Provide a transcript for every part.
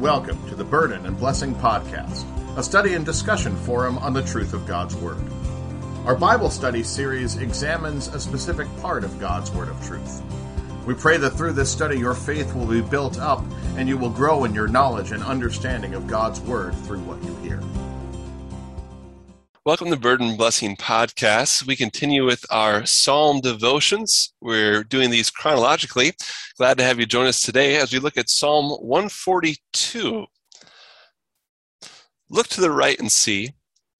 Welcome to the Burden and Blessing Podcast, a study and discussion forum on the truth of God's Word. Our Bible study series examines a specific part of God's Word of truth. We pray that through this study your faith will be built up and you will grow in your knowledge and understanding of God's Word through what you hear. Welcome to Burden and Blessing Podcast. We continue with our Psalm devotions. We're doing these chronologically. Glad to have you join us today as we look at Psalm 142. Look to the right and see,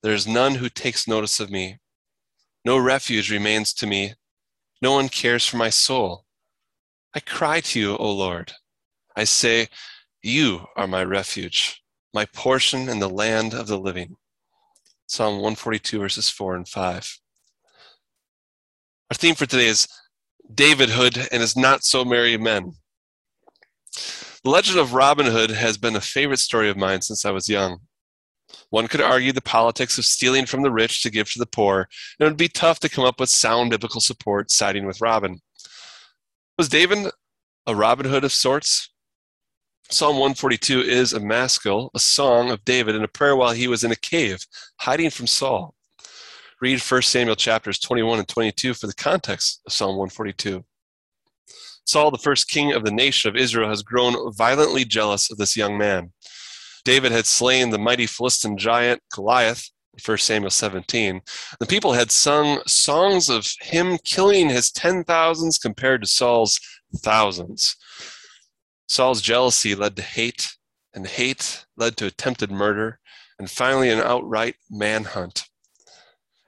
there is none who takes notice of me. No refuge remains to me. No one cares for my soul. I cry to you, O Lord. I say, you are my refuge, my portion in the land of the living. Psalm 142, verses 4 and 5. Our theme for today is David Hood and his not-so-merry men. The legend of Robin Hood has been a favorite story of mine since I was young. One could argue the politics of stealing from the rich to give to the poor, and it would be tough to come up with sound biblical support siding with Robin. Was David a Robin Hood of sorts? Psalm 142 is a maskil, a song of David and a prayer while he was in a cave, hiding from Saul. Read 1 Samuel chapters 21 and 22 for the context of Psalm 142. Saul, the first king of the nation of Israel, has grown violently jealous of this young man. David had slain the mighty Philistine giant Goliath, 1 Samuel 17. The people had sung songs of him killing his 10,000s compared to Saul's thousands. Saul's jealousy led to hate, and hate led to attempted murder, and finally an outright manhunt.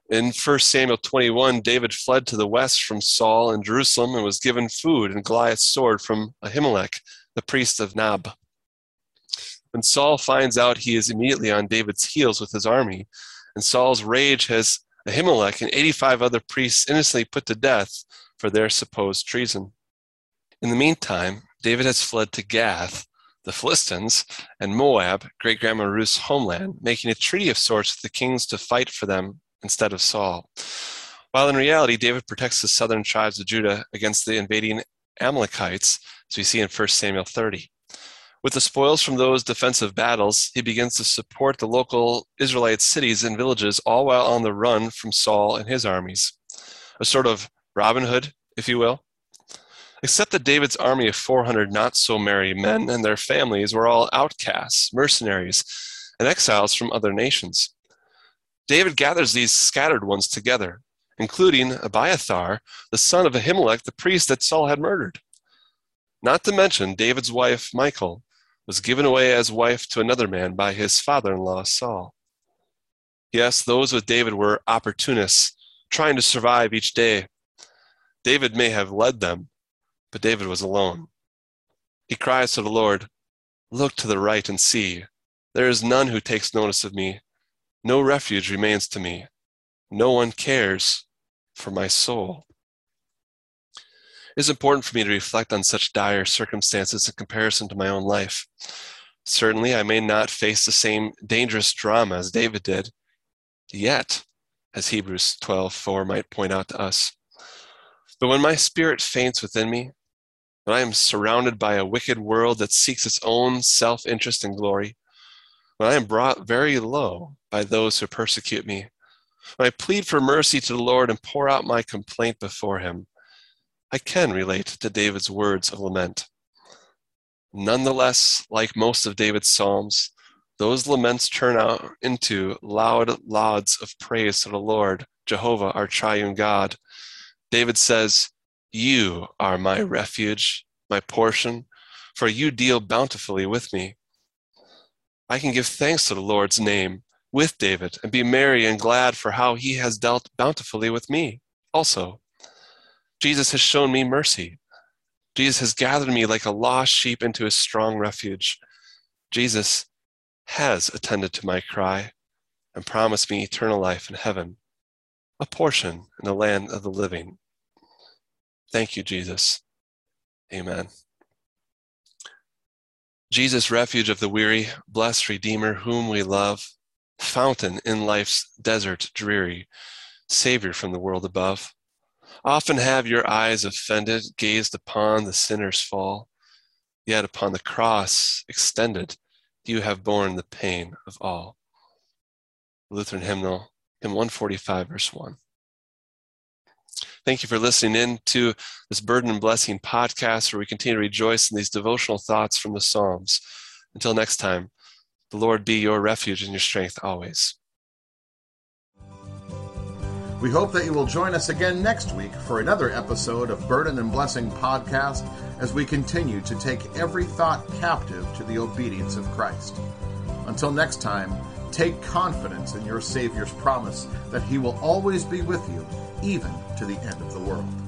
In 1 Samuel 21, David fled to the west from Saul in Jerusalem and was given food and Goliath's sword from Ahimelech, the priest of Nob. When Saul finds out, he is immediately on David's heels with his army, and Saul's rage has Ahimelech and 85 other priests innocently put to death for their supposed treason. In the meantime, David has fled to Gath, the Philistines, and Moab, great-grandma Ruth's homeland, making a treaty of sorts with the kings to fight for them instead of Saul. While in reality, David protects the southern tribes of Judah against the invading Amalekites, as we see in 1 Samuel 30. With the spoils from those defensive battles, he begins to support the local Israelite cities and villages, all while on the run from Saul and his armies. A sort of Robin Hood, if you will. Except that David's army of 400 not-so-merry men and their families were all outcasts, mercenaries, and exiles from other nations. David gathers these scattered ones together, including Abiathar, the son of Ahimelech, the priest that Saul had murdered. Not to mention, David's wife, Michal, was given away as wife to another man by his father-in-law, Saul. Yes, those with David were opportunists, trying to survive each day. David may have led them, but David was alone. He cries to the Lord, look to the right and see. There is none who takes notice of me. No refuge remains to me. No one cares for my soul. It is important for me to reflect on such dire circumstances in comparison to my own life. Certainly, I may not face the same dangerous drama as David did, yet, as Hebrews 12:4 might point out to us. But when my spirit faints within me, when I am surrounded by a wicked world that seeks its own self-interest and glory, when I am brought very low by those who persecute me, when I plead for mercy to the Lord and pour out my complaint before him, I can relate to David's words of lament. Nonetheless, like most of David's psalms, those laments turn out into loud lauds of praise to the Lord, Jehovah, our triune God. David says, you are my refuge, my portion, for you deal bountifully with me. I can give thanks to the Lord's name with David and be merry and glad for how he has dealt bountifully with me also. Jesus has shown me mercy. Jesus has gathered me like a lost sheep into his strong refuge. Jesus has attended to my cry and promised me eternal life in heaven, a portion in the land of the living. Thank you, Jesus. Amen. Jesus, refuge of the weary, blessed Redeemer whom we love, fountain in life's desert dreary, Savior from the world above. Often have your eyes offended, gazed upon the sinner's fall, yet upon the cross extended, you have borne the pain of all. Lutheran hymnal, hymn 145, verse 1. Thank you for listening in to this Burden and Blessing podcast, where we continue to rejoice in these devotional thoughts from the Psalms. Until next time, the Lord be your refuge and your strength always. We hope that you will join us again next week for another episode of Burden and Blessing Podcast as we continue to take every thought captive to the obedience of Christ. Until next time, take confidence in your Savior's promise that He will always be with you, even to the end of the world.